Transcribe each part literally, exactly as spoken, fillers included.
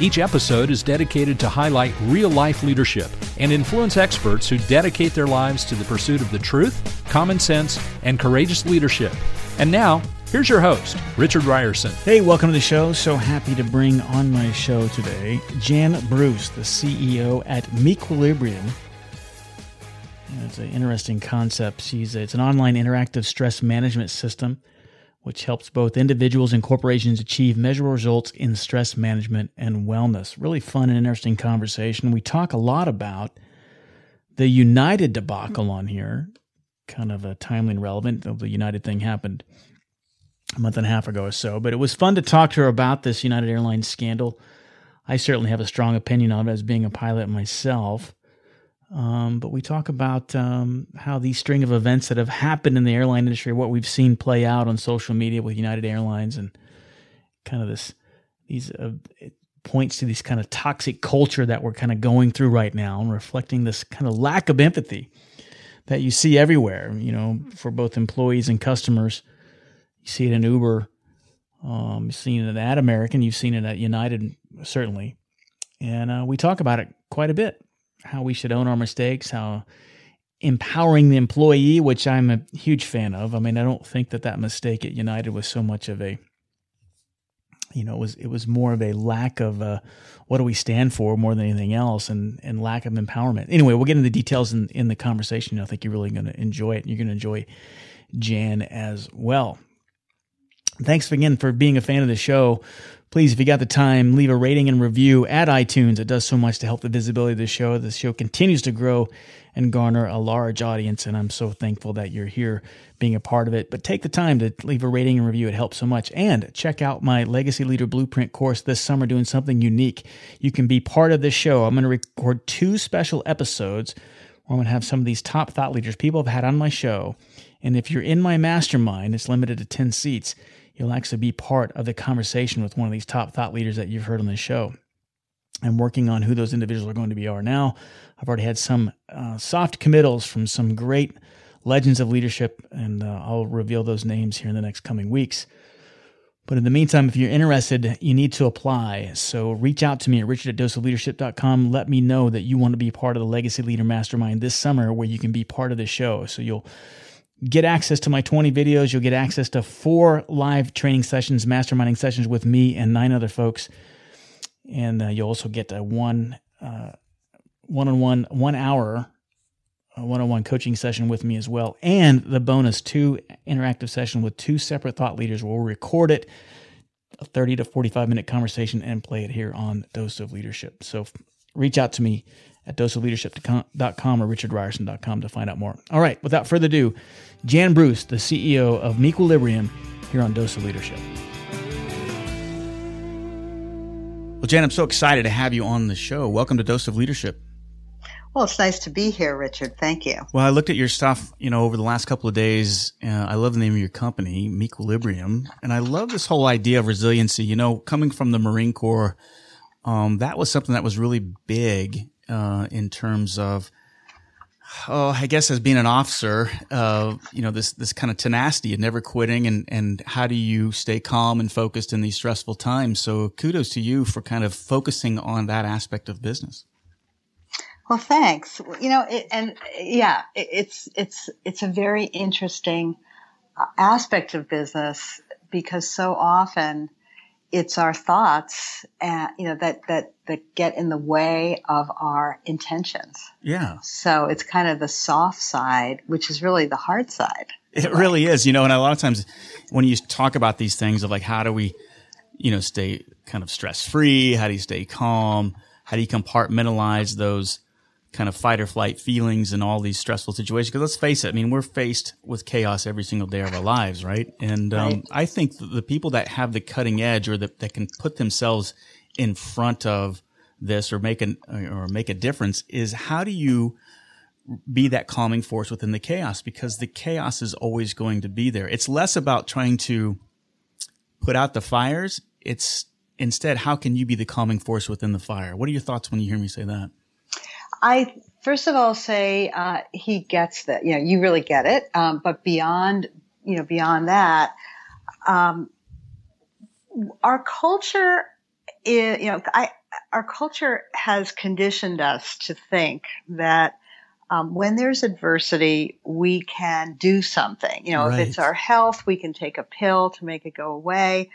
Each episode is dedicated to highlight real-life leadership and influence experts who dedicate their lives to the pursuit of the truth, common sense, and courageous leadership. And now, here's your host, Richard Ryerson. Hey, welcome to the show. So happy to bring on my show today Jan Bruce, the C E O at Mequilibrium. It's an interesting concept. She's it's an online interactive stress management system, which helps both individuals and corporations achieve measurable results in stress management and wellness. Really fun and interesting conversation. We talk a lot about the United debacle on here, kind of a timely and relevant. The United thing happened a month and a half ago or so, but it was fun to talk to her about this United Airlines scandal. I certainly have a strong opinion on it as being a pilot myself. Um, but we talk about um, how these string of events that have happened in the airline industry, what we've seen play out on social media with United Airlines, and kind of this, these uh, it points to this kind of toxic culture that we're kind of going through right now, and reflecting this kind of lack of empathy that you see everywhere, you know, for both employees and customers. You see it in Uber, um, you've seen it at American, you've seen it at United, certainly. And uh, we talk about it quite a bit. How we should own our mistakes, how empowering the employee, which I'm a huge fan of. I mean, I don't think that that mistake at United was so much of a, you know, it was it was more of a lack of uh, what do we stand for more than anything else, and and lack of empowerment. Anyway, we'll get into the details in, in the conversation. I think you're really going to enjoy it, and you're going to enjoy Jan as well. Thanks again for being a fan of the show. Please, if you got the time, leave a rating and review at iTunes. It does so much to help the visibility of the show. The show continues to grow and garner a large audience, and I'm so thankful that you're here being a part of it. But take the time to leave a rating and review. It helps so much. And check out my Legacy Leader Blueprint course this summer, doing something unique. You can be part of this show. I'm going to record two special episodes where I'm going to have some of these top thought leaders, people I've had on my show. And if you're in my mastermind, it's limited to ten seats. You'll actually be part of the conversation with one of these top thought leaders that you've heard on this show. I'm working on who those individuals are going to be are now. I've already had some uh, soft committals from some great legends of leadership, and uh, I'll reveal those names here in the next coming weeks. But in the meantime, if you're interested, you need to apply. So reach out to me at richard at dose of leadership dot com. Let me know that you want to be part of the Legacy Leader Mastermind this summer, where you can be part of the show. So you'll get access to my twenty videos. You'll get access to four live training sessions, masterminding sessions with me and nine other folks. And uh, you'll also get a one, uh, one-on-one, one-hour, a one-on-one coaching session with me as well. And the bonus two interactive session with two separate thought leaders. We'll record it, a thirty to forty-five minute conversation, and play it here on Dose of Leadership. So reach out to me at dose of leadership dot com or richard ryerson dot com to find out more. All right, without further ado, Jan Bruce, the C E O of Mequilibrium, here on Dose of Leadership. Well, Jan, I'm so excited to have you on the show. Welcome to Dose of Leadership. Well, it's nice to be here, Richard. Thank you. Well, I looked at your stuff, you know, over the last couple of days. Uh, I love the name of your company, Mequilibrium, and I love this whole idea of resiliency. You know, coming from the Marine Corps, um, that was something that was really big uh, in terms of, oh, I guess as being an officer, uh, you know, this, this kind of tenacity and never quitting, and, and how do you stay calm and focused in these stressful times? So kudos to you for kind of focusing on that aspect of business. Well, thanks. You know, it, and yeah, it, it's, it's, it's a very interesting aspect of business, because so often it's our thoughts, uh, you know, that, that, that get in the way of our intentions. Yeah. So it's kind of the soft side, which is really the hard side. It really is, you know, and a lot of times when you talk about these things of like, how do we, you know, stay kind of stress free? How do you stay calm? How do you compartmentalize those kind of fight or flight feelings in all these stressful situations? Because let's face it, I mean, we're faced with chaos every single day of our lives, right? And um, right. I think the people that have the cutting edge or that, that can put themselves in front of this or make an, or make a difference is, how do you be that calming force within the chaos? Because the chaos is always going to be there. It's less about trying to put out the fires. It's instead, how can you be the calming force within the fire? What are your thoughts when you hear me say that? I first of all say uh, he gets that. You know, you really get it. Um, but beyond, you know, beyond that, um, our culture is, you know, I our culture has conditioned us to think that um, when there's adversity, we can do something. You know, right. If it's our health, we can take a pill to make it go away.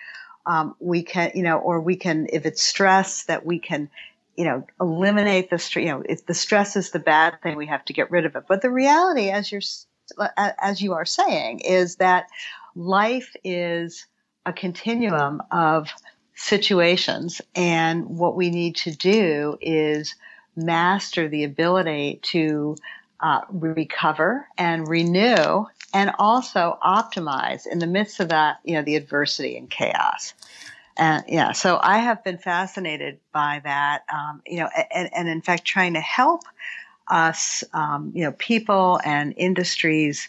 Um, we can, you know, or we can, if it's stress, that we can, you know, eliminate the stress. You know, if the stress is the bad thing, we have to get rid of it. But the reality, as you're, as you are saying, is that life is a continuum of situations. And what we need to do is master the ability to uh, recover and renew, and also optimize in the midst of that, you know, the adversity and chaos. And yeah, so I have been fascinated by that, um, you know, and, and in fact, trying to help us, um, you know, people and industries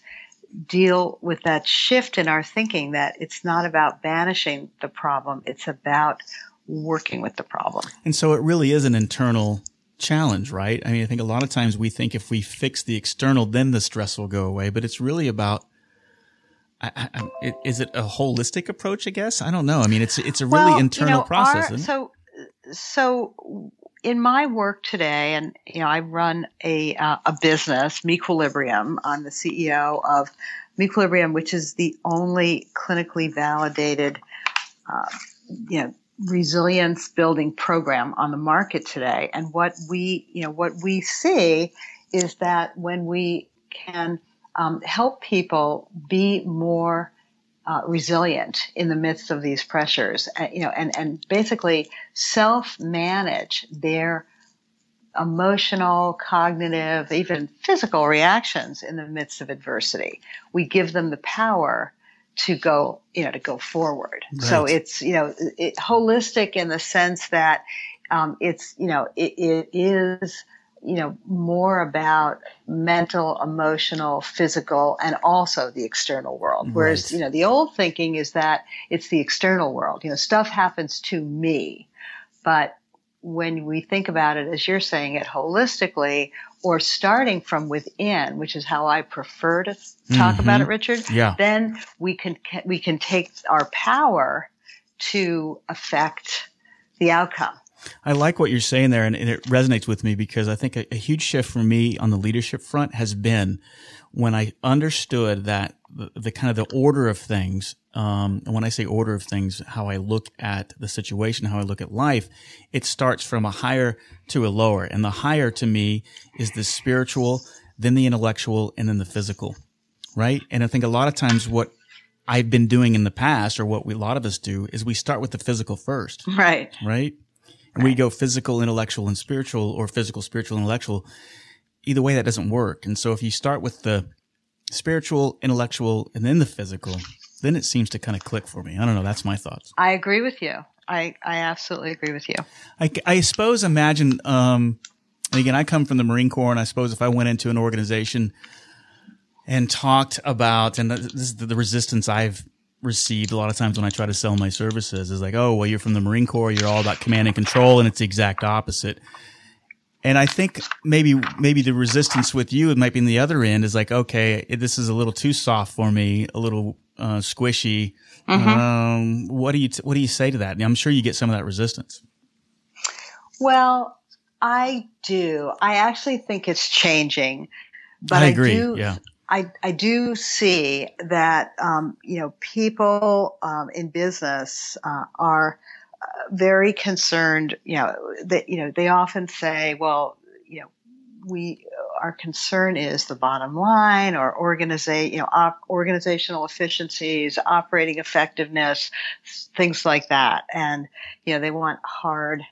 deal with that shift in our thinking that it's not about banishing the problem. It's about working with the problem. And so it really is an internal challenge, right? I mean, I think a lot of times we think if we fix the external, then the stress will go away, but it's really about I, I, is it a holistic approach, I guess? I don't know. I mean, it's it's a really well, internal you know, process. Our, so, so in my work today, and you know, I run a uh, a business, Mequilibrium. I'm the C E O of Mequilibrium, which is the only clinically validated, uh, you know, resilience building program on the market today. And what we, you know, what we see is that when we can Um, help people be more uh, resilient in the midst of these pressures, uh, you know, and, and basically self-manage their emotional, cognitive, even physical reactions in the midst of adversity. We give them the power to go, you know, to go forward. Right. So it's, you know, it, holistic in the sense that um, it's, you know, it, it is. You know, more about mental, emotional, physical, and also the external world. Right. Whereas, you know, the old thinking is that it's the external world. You know, stuff happens to me. But when we think about it, as you're saying it, holistically, or starting from within, which is how I prefer to talk mm-hmm. about it, Richard, yeah. then we can we can take our power to affect the outcome. I like what you're saying there, and it resonates with me because I think a, a huge shift for me on the leadership front has been when I understood that the, the kind of the order of things, um, and when I say order of things, how I look at the situation, how I look at life, it starts from a higher to a lower. And the higher to me is the spiritual, then the intellectual, and then the physical, right? And I think a lot of times what I've been doing in the past, or what we, a lot of us do, is we start with the physical first. Right. Right? Right. We go physical, intellectual, and spiritual, or physical, spiritual, intellectual. Either way, that doesn't work. And so if you start with the spiritual, intellectual, and then the physical, then it seems to kind of click for me. I don't know. That's my thoughts. I agree with you. I, I absolutely agree with you. I, I suppose imagine, um, and again, I come from the Marine Corps, and I suppose if I went into an organization and talked about, and this is the resistance I've received a lot of times when I try to sell my services is like, oh, well, you're from the Marine Corps. You're all about command and control. And it's the exact opposite. And I think maybe, maybe the resistance with you, it might be in the other end is like, okay, this is a little too soft for me, a little uh, squishy. Mm-hmm. Um, what do you, t- what do you say to that? And I'm sure you get some of that resistance. Well, I do. I actually think it's changing, but I agree. I do- yeah. I, I do see that, um, you know, people um, in business uh, are very concerned, you know, that, you know, they often say, well, you know, we our concern is the bottom line or organiza- you know, op- organizational efficiencies, operating effectiveness, things like that. And, you know, they want hard,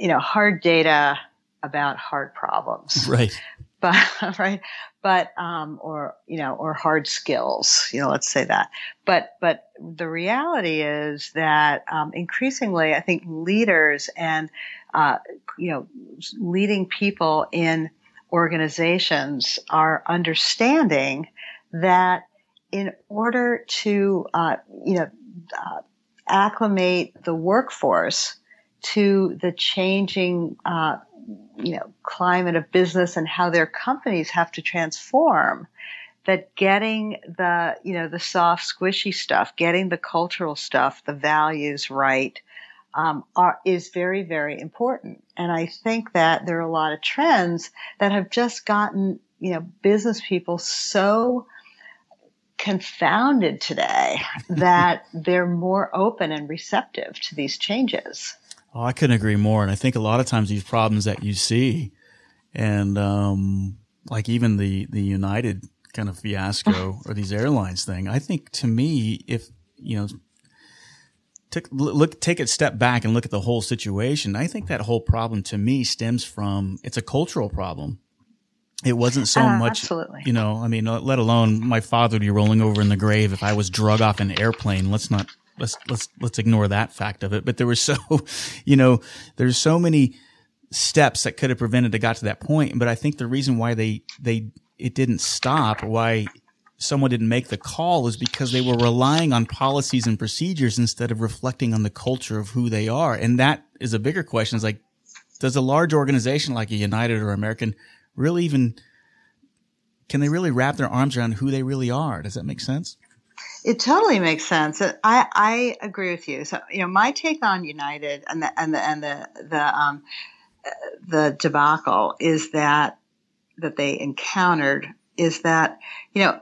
you know, hard data about hard problems. Right. But, right. But, um, or, you know, or hard skills, you know, let's say that. But, but the reality is that, um, increasingly, I think leaders and, uh, you know, leading people in organizations are understanding that in order to, uh, you know, uh, acclimate the workforce to the changing, uh, you know, climate of business and how their companies have to transform, that getting the, you know, the soft, squishy stuff, getting the cultural stuff, the values right, um, are, is very, very important. And I think that there are a lot of trends that have just gotten, you know, business people so confounded today that they're more open and receptive to these changes. Oh, I couldn't agree more. And I think a lot of times these problems that you see and, um, like even the, the United kind of fiasco or these airlines thing, I think to me, if, you know, took, look, take a step back and look at the whole situation. I think that whole problem to me stems from, it's a cultural problem. It wasn't so uh, much, absolutely. you know, I mean, let alone my father would be rolling over in the grave if I was drug off an airplane. Let's not. Let's, let's, let's ignore that fact of it. But there were so, you know, there's so many steps that could have prevented it got to that point. But I think the reason why they, they, it didn't stop, why someone didn't make the call is because they were relying on policies and procedures instead of reflecting on the culture of who they are. And that is a bigger question. It's like, does a large organization like a United or American really even, can they really wrap their arms around who they really are? Does that make sense? It totally makes sense. I, I agree with you. So, you know, my take on United and the, and the, and the, the, um, the debacle is that, that they encountered is that, you know,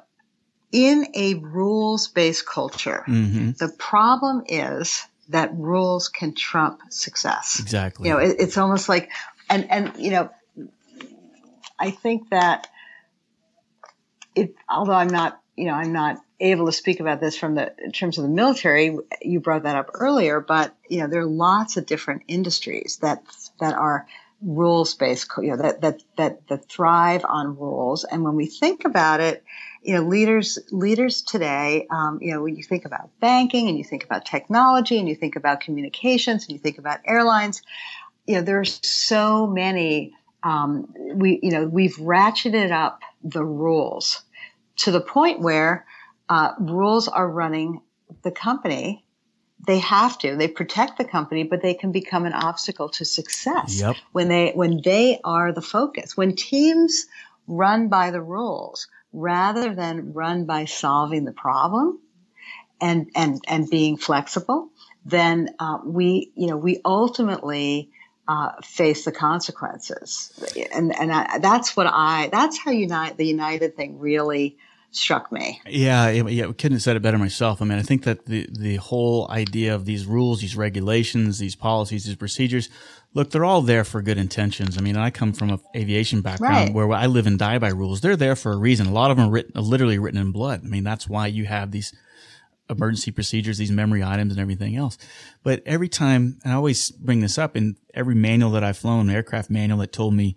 in a rules-based culture, mm-hmm. the problem is that rules can trump success. Exactly. You know, it, it's almost like, and, and, you know, I think that it, although I'm not, you know, I'm not able to speak about this from the, in terms of the military, you brought that up earlier, but, you know, there are lots of different industries that, that are rules-based, you know, that, that, that, that thrive on rules. And when we think about it, you know, leaders, leaders today, um, you know, when you think about banking and you think about technology and you think about communications and you think about airlines, you know, there are so many, um, we, you know, we've ratcheted up the rules to the point where uh, rules are running the company. They have to. They protect the company, but they can become an obstacle to success yep. when they when they are the focus. When teams run by the rules rather than run by solving the problem and and and being flexible, then uh, we you know we ultimately. Uh, face the consequences, and and I, that's what I that's how United the United thing really struck me. Yeah, yeah, I couldn't have said it better myself. I mean, I think that the the whole idea of these rules, these regulations, these policies, these procedures, look, they're all there for good intentions. I mean, I come from an aviation background right. where I live and die by rules. They're there for a reason. A lot of them are written, are literally written in blood. I mean, that's why you have these emergency procedures, these memory items and everything else. But every time, and I always bring this up in every manual that I've flown, an aircraft manual that told me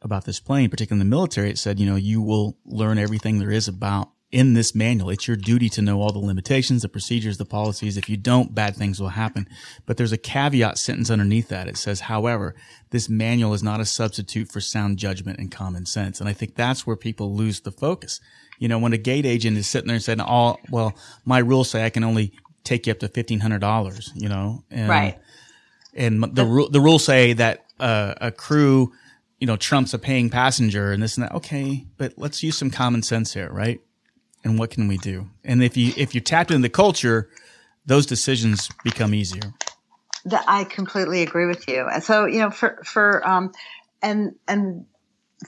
about this plane, particularly in the military, it said, you know, you will learn everything there is about in this manual. It's your duty to know all the limitations, the procedures, the policies. If you don't, bad things will happen. But there's a caveat sentence underneath that. It says, however, this manual is not a substitute for sound judgment and common sense. And I think that's where people lose the focus. You know, when a gate agent is sitting there and saying, oh, well, my rules say I can only take you up to fifteen hundred dollars, you know. And, right. And the, the, the rules say that uh, a crew, you know, trumps a paying passenger and this and that. Okay, but let's use some common sense here, right? And what can we do? And if you if you tapped into the culture, those decisions become easier. I completely agree with you. And so, you know, for for um and and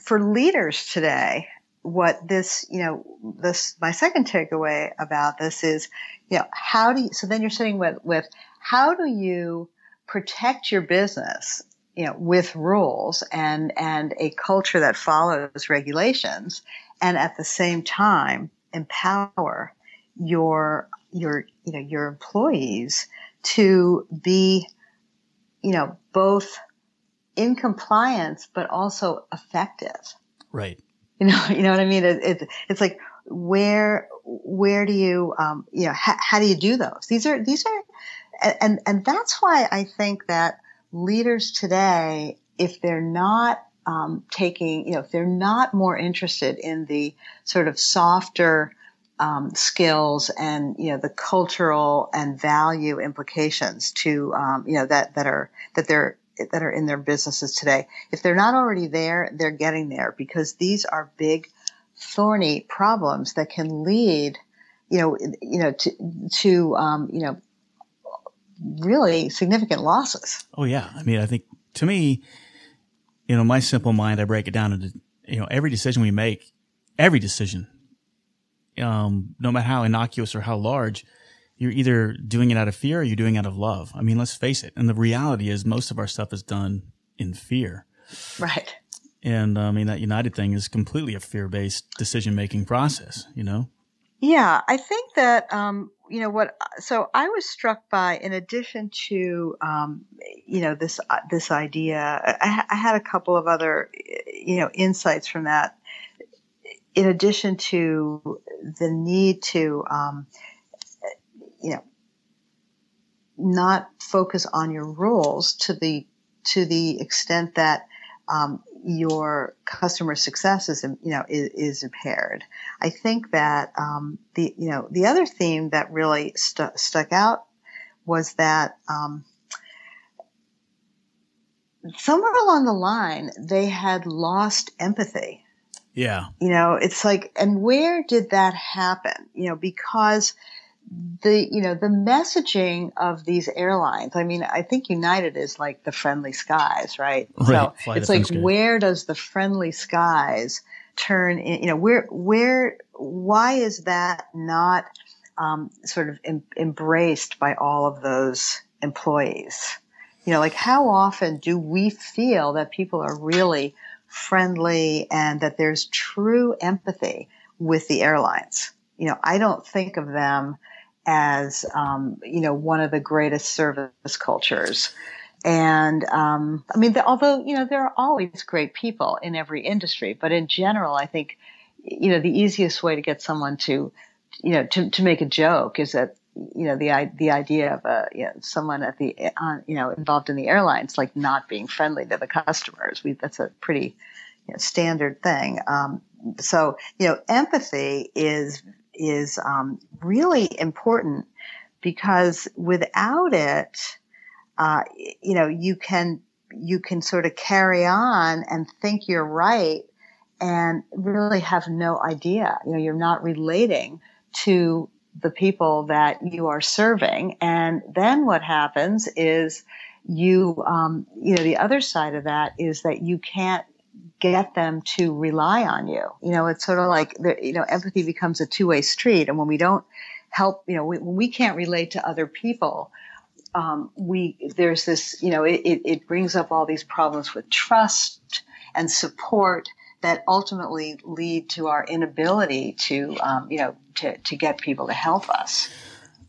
for leaders today, what this, you know, this my second takeaway about this is, you know, how do you, so then you're sitting with with how do you protect your business you know, with rules and, and a culture that follows regulations, and at the same time empower your, your, you know, your employees to be, you know, both in compliance, but also effective. Right. You know, you know what I mean? It, it, it's like, where, where do you, um, you know, ha- how do you do those? These are, these are, and, and that's why I think that leaders today, if they're not, um, taking, you know, if they're not more interested in the sort of softer, um, skills and, you know, the cultural and value implications to, um, you know, that, that are, that they're, that are in their businesses today. If they're not already there, they're getting there, because these are big, thorny problems that can lead, you know, you know, to, to, um, you know, really significant losses. Oh yeah. I mean, I think to me, you know, my simple mind, I break it down into, you know, every decision we make, every decision, um, no matter how innocuous or how large, you're either doing it out of fear or you're doing it out of love. I mean, let's face it. And the reality is most of our stuff is done in fear. Right. And I mean, that United thing is completely a fear-based decision-making process, you know? Yeah. I think that, um, you know what, so I was struck by, in addition to, um, you know, this, uh, this idea, I, I had a couple of other, you know, insights from that. In addition to the need to, um, you know, not focus on your rules to the, to the extent that, um, your customer success is, you know, is, is impaired. I think that, um, the, you know, the other theme that really stu- stuck out was that, um, somewhere along the line, they had lost empathy. Yeah. You know, it's like, and where did that happen? You know, because, the, you know, the messaging of these airlines, I mean, I think United is like the friendly skies, right? Right. So it's like, where does the friendly skies turn in, you know, where, where, why is that not, um, sort of em- embraced by all of those employees? You know, like, how often do we feel that people are really friendly and that there's true empathy with the airlines? You know, I don't think of them as, um, you know, one of the greatest service cultures. And, um, I mean, the, although, you know, there are always great people in every industry, but in general, I think, you know, the easiest way to get someone to, you know, to, to make a joke is that, you know, the, the idea of, uh, you know, someone at the, uh, you know, involved in the airlines, like, not being friendly to the customers. We, that's a pretty, you know, standard thing. Um, so, you know, empathy is, is um, really important, because without it, uh, you know, you can you can sort of carry on and think you're right and really have no idea. You know, you're not relating to the people that you are serving, and then what happens is you, um, you know, the other side of that is that you can't get them to rely on you. You know, it's sort of like, the, you know, empathy becomes a two-way street. And when we don't help, you know, we, when we can't relate to other people, um, we, there's this, you know, it, it, it brings up all these problems with trust and support that ultimately lead to our inability to, um, you know, to, to get people to help us.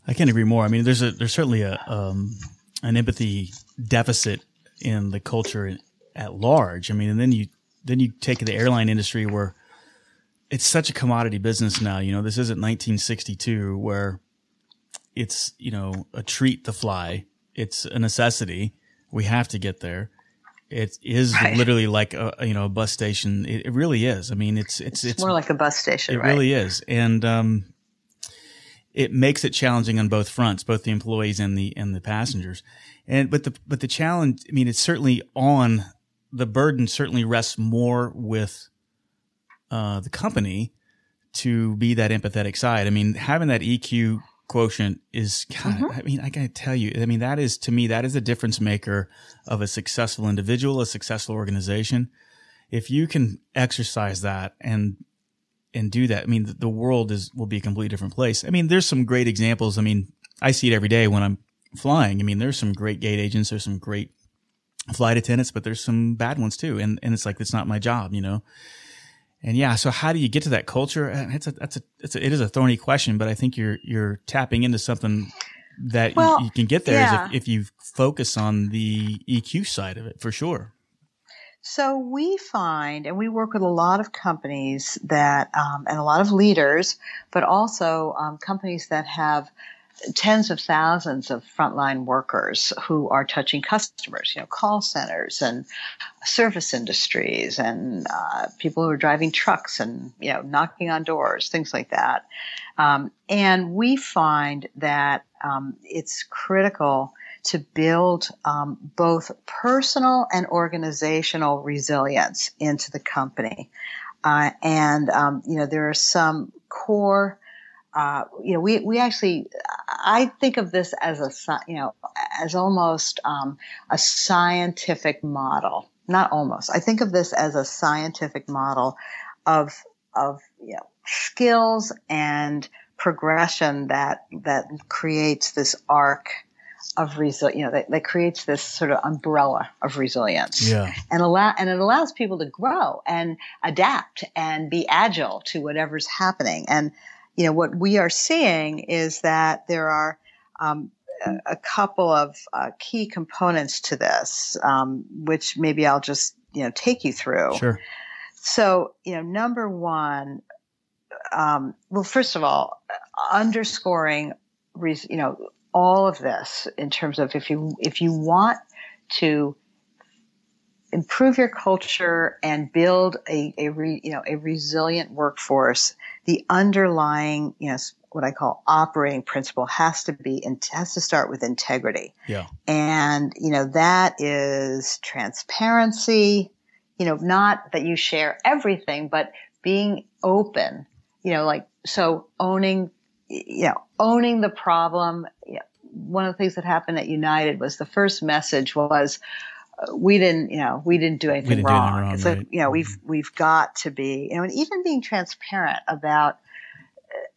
I can't agree more. I mean, there's a, there's certainly a, um, an empathy deficit in the culture at large. I mean, and then you, then you take the airline industry, where it's such a commodity business now. You know, this isn't nineteen sixty-two where it's, you know, a treat to fly. It's a necessity. We have to get there. It is right. Literally like a, you know, a bus station. It, it really is. I mean, it's, it's, it's, it's more like a bus station. It right? really is. And, um, it makes it challenging on both fronts, both the employees and the, and the passengers. And, but the, but the challenge, I mean, it's certainly on, the burden certainly rests more with uh, the company to be that empathetic side. I mean, having that E Q quotient is, God, mm-hmm. I mean, I gotta tell you, I mean, that is, to me, that is a difference maker of a successful individual, a successful organization. If you can exercise that and, and do that, I mean, the, the world is, will be a completely different place. I mean, there's some great examples. I mean, I see it every day when I'm flying. I mean, there's some great gate agents. There's some great flight attendants, but there's some bad ones too. And, and it's like, it's not my job, you know? And yeah, so how do you get to that culture? It's a, that's a, it's a, it is a thorny question, but I think you're, you're tapping into something that well, you, you can get there yeah. if, if you focus on the E Q side of it, for sure. So we find, and we work with a lot of companies that, um, and a lot of leaders, but also um, companies that have tens of thousands of frontline workers who are touching customers, you know, call centers and service industries and uh, people who are driving trucks and, you know, knocking on doors, things like that. Um, and we find that um, it's critical to build um, both personal and organizational resilience into the company. Uh, and, um, you know, there are some core, uh, you know, we, we actually, I think of this as a, you know, as almost um, a scientific model, not almost. I think of this as a scientific model of, of, you know, skills and progression that, that creates this arc of resilience, you know, that, that creates this sort of umbrella of resilience, yeah. and allow and it allows people to grow and adapt and be agile to whatever's happening. And you know what we are seeing is that there are um, a, a couple of uh, key components to this, um, which maybe I'll just you know take you through. Sure. So you know, number one, um, well, first of all, underscoring, re- you know. all of this in terms of if you if you want to improve your culture and build a, a re, you know a resilient workforce, the underlying you know what I call operating principle has to be and has to start with integrity. Yeah. And you know that is transparency, you know not that you share everything, but being open, you know like so owning you know, owning the problem. You know, one of the things that happened at United was the first message was, uh, we didn't, you know, we didn't do anything we didn't wrong. Do anything wrong so, right. you know, we've, we've got to be, you know, and even being transparent about, uh,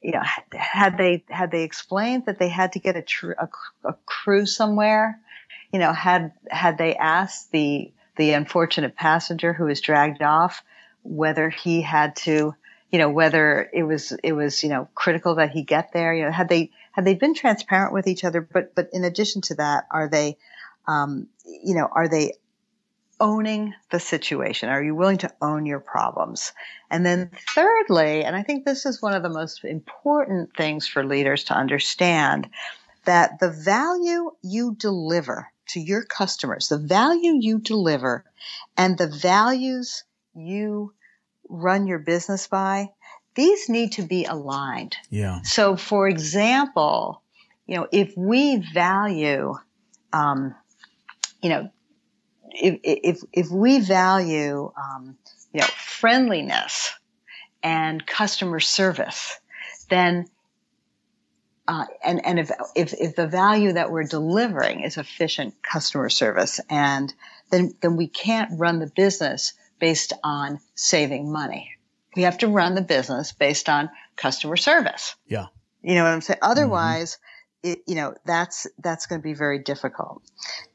you know, had they, had they explained that they had to get a, tr- a, a crew somewhere, you know, had, had they asked the, the unfortunate passenger who was dragged off, whether he had to, you know, whether it was, it was, you know, critical that he get there, you know, had they, had they been transparent with each other, but, but in addition to that, are they, um, you know, are they owning the situation? Are you willing to own your problems? And then thirdly, and I think this is one of the most important things for leaders to understand, that the value you deliver to your customers, the value you deliver and the values you run your business by, these need to be aligned. Yeah. So for example, you know, if we value, um, you know, if, if, if we value, um, you know, friendliness and customer service, then, uh, and, and if, if, if the value that we're delivering is efficient customer service, and then, then we can't run the business based on saving money. We have to run the business based on customer service. Yeah. You know what I'm saying? Otherwise, mm-hmm. it, you know, that's, that's going to be very difficult.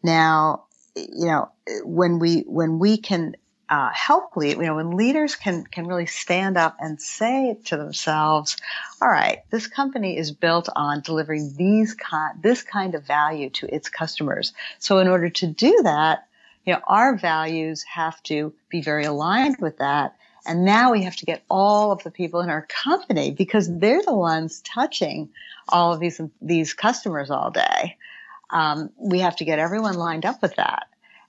Now, you know, when we, when we can uh, help lead, you know, when leaders can, can really stand up and say to themselves, all right, this company is built on delivering these kind, this kind of value to its customers. So in order to do that, you know, our values have to be very aligned with that. And now we have to get all of the people in our company, because they're the ones touching all of these, these customers all day. Um, we have to get everyone lined up with that.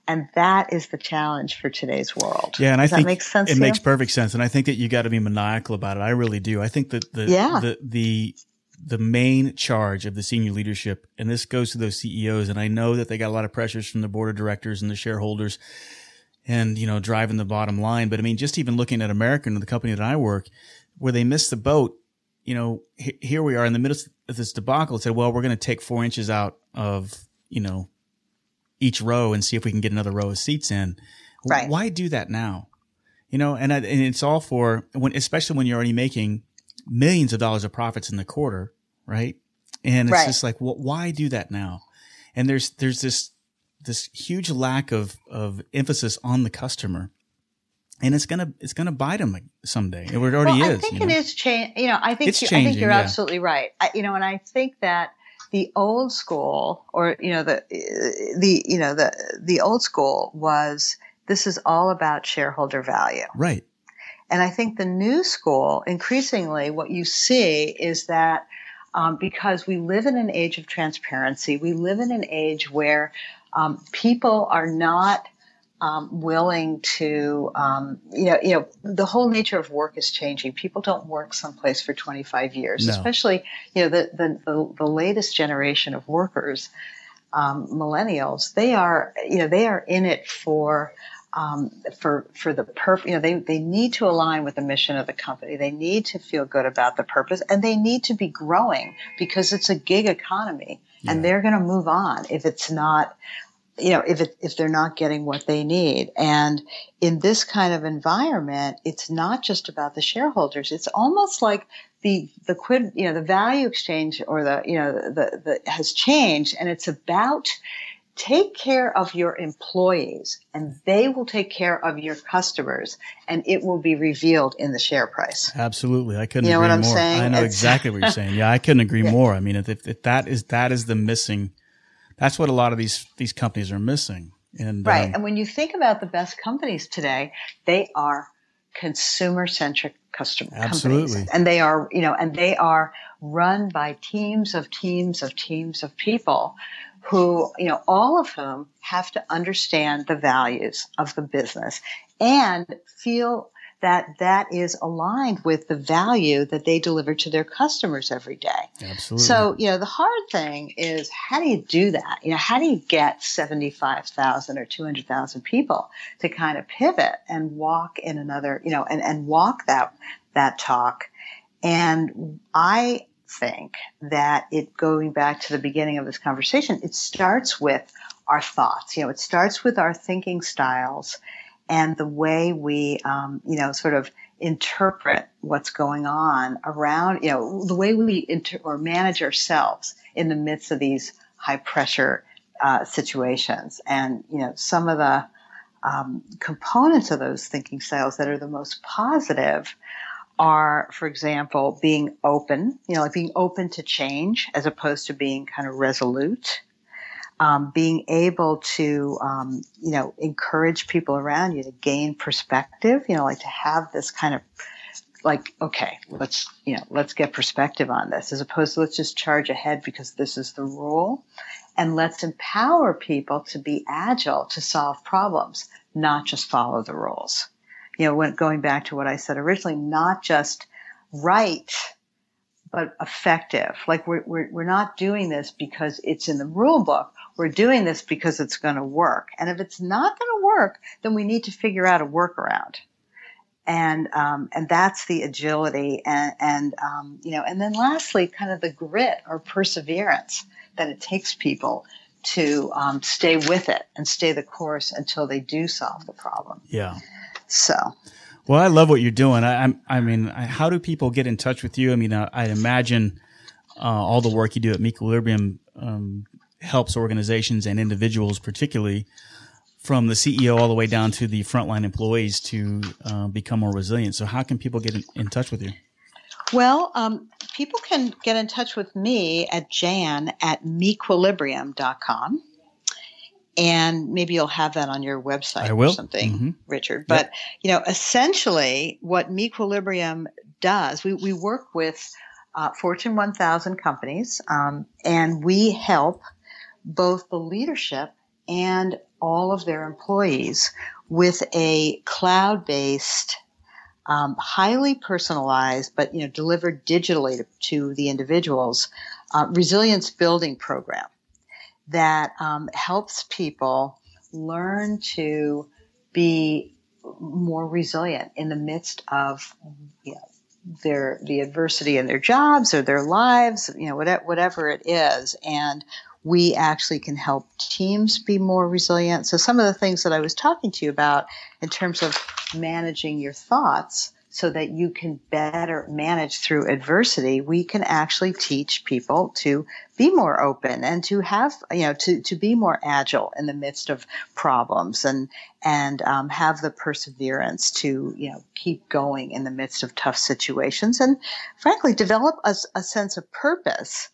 And that is the challenge for today's world. Yeah. And I Does think that make sense it to makes you? Perfect sense. And I think that you got to be maniacal about it. I really do. I think that the, yeah. the, the, the main charge of the senior leadership, and this goes to those C E Os, and I know that they got a lot of pressures from the board of directors and the shareholders and, you know, driving the bottom line. But I mean, just even looking at American, the company that I work, where they missed the boat, you know, h- here we are in the middle of this debacle and said, well, we're going to take four inches out of, you know, each row and see if we can get another row of seats in. Right. Why do that now? You know, and, I, and it's all for when, especially when you're already making millions of dollars of profits in the quarter, right? And it's right. just like, well, why do that now? And there's, there's this this huge lack of, of emphasis on the customer. And it's going to, it's going to bite them someday. It already well, I is. I think you know? it is changing. You know, I think, it's you, changing, I think you're yeah. absolutely right. I, you know, and I think that the old school or, you know, the, the, you know, the, the old school was, this is all about shareholder value. Right. And I think the new school, increasingly what you see is that, um, because we live in an age of transparency, we live in an age where, um, people are not, Um, willing to, um, you know, you know, the whole nature of work is changing. People don't work someplace for twenty-five years, no. especially, you know, the, the, the, the latest generation of workers, um, millennials, they are, you know, they are in it for, um, for, for the purpose, you know, they, they need to align with the mission of the company. They need to feel good about the purpose, and they need to be growing because it's a gig economy, yeah. and they're going to move on if it's not, you know, if it, if they're not getting what they need. And in this kind of environment, it's not just about the shareholders. It's almost like the, the quid, you know, the value exchange or the, you know, the, the has changed, and it's about take care of your employees and they will take care of your customers, and it will be revealed in the share price. Absolutely. I couldn't you know agree what I'm more. Saying? I know it's- exactly what you're saying. Yeah. I couldn't agree yeah. more. I mean, if, if that is, that is the missing, that's what a lot of these these companies are missing. And, right. Um, and when you think about the best companies today, they are consumer-centric custom- absolutely. companies. And they are, you know, and they are run by teams of teams of teams of people who, you know, all of whom have to understand the values of the business and feel that that is aligned with the value that they deliver to their customers every day. Absolutely. So, you know, the hard thing is, how do you do that? You know, how do you get seventy-five thousand or two hundred thousand people to kind of pivot and walk in another, you know, and, and walk that, that talk? And I think that it, going back to the beginning of this conversation, it starts with our thoughts. You know, it starts with our thinking styles and the way we, um, you know, sort of interpret what's going on around, you know, the way we inter- or manage ourselves in the midst of these high pressure uh, situations. And, you know, some of the um, components of those thinking styles that are the most positive are, for example, being open, you know, like being open to change as opposed to being kind of resolute. Um, being able to, um, you know, encourage people around you to gain perspective, you know, like to have this kind of like, okay, let's, you know, let's get perspective on this, as opposed to let's just charge ahead because this is the rule. And let's empower people to be agile, to solve problems, not just follow the rules. You know, when, going back to what I said originally, not just right, but effective. Like we're, we're, we're not doing this because it's in the rule book. We're doing this because it's going to work. And if it's not going to work, then we need to figure out a workaround. And, um, and that's the agility and, and, um, you know, and then lastly, kind of the grit or perseverance that it takes people to, um, stay with it and stay the course until they do solve the problem. Yeah. So. Well, I love what you're doing. I, I, I mean, I, how do people get in touch with you? I mean, I, I imagine uh, all the work you do at Mequilibrium um, helps organizations and individuals, particularly from the C E O all the way down to the frontline employees, to uh, become more resilient. So how can people get in, in touch with you? Well, um, people can get in touch with me at jan at mequilibrium dot com. And maybe you'll have that on your website or something, mm-hmm. Richard. But, yep. you know, essentially what Mequilibrium does, we, we work with uh, Fortune one thousand companies, um, and we help both the leadership and all of their employees with a cloud-based, um, highly personalized, but, you know, delivered digitally to, to the individuals, uh, resilience building program that um, helps people learn to be more resilient in the midst of you know, their the adversity in their jobs or their lives, you know, whatever, whatever it is. And we actually can help teams be more resilient. So some of the things that I was talking to you about in terms of managing your thoughts so that you can better manage through adversity, we can actually teach people to be more open and to have, you know, to, to be more agile in the midst of problems and, and um, have the perseverance to, you know, keep going in the midst of tough situations and, frankly, develop a, a sense of purpose,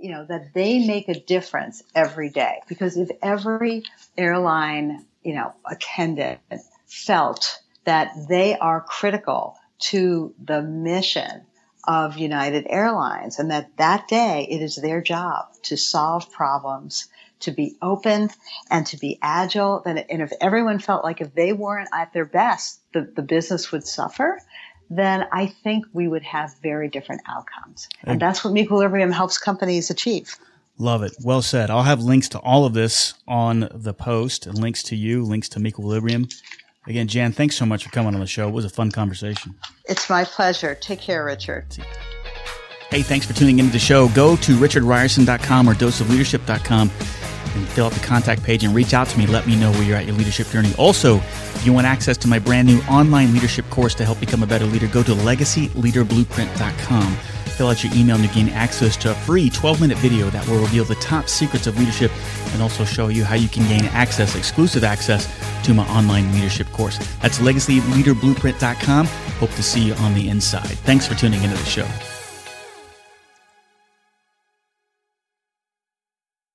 you know, that they make a difference every day. Because if every airline, you know, attendant felt that they are critical to the mission of United Airlines and that that day it is their job to solve problems, to be open and to be agile. And if everyone felt like if they weren't at their best, the, the business would suffer, then I think we would have very different outcomes. And that's what Mequilibrium helps companies achieve. Love it. Well said. I'll have links to all of this on the post and links to you, links to Mequilibrium. Again, Jan, thanks so much for coming on the show. It was a fun conversation. It's my pleasure. Take care, Richard. Hey, thanks for tuning into the show. Go to richard ryerson dot com or dose of leadership dot com and fill out the contact page and reach out to me. Let me know where you're at your leadership journey. Also, if you want access to my brand new online leadership course to help become a better leader, go to legacy leader blueprint dot com. Fill out your email and you gain access to a free twelve-minute video that will reveal the top secrets of leadership and also show you how you can gain access, exclusive access, to my online leadership course. That's legacy leader blueprint dot com. Hope to see you on the inside. Thanks for tuning into the show.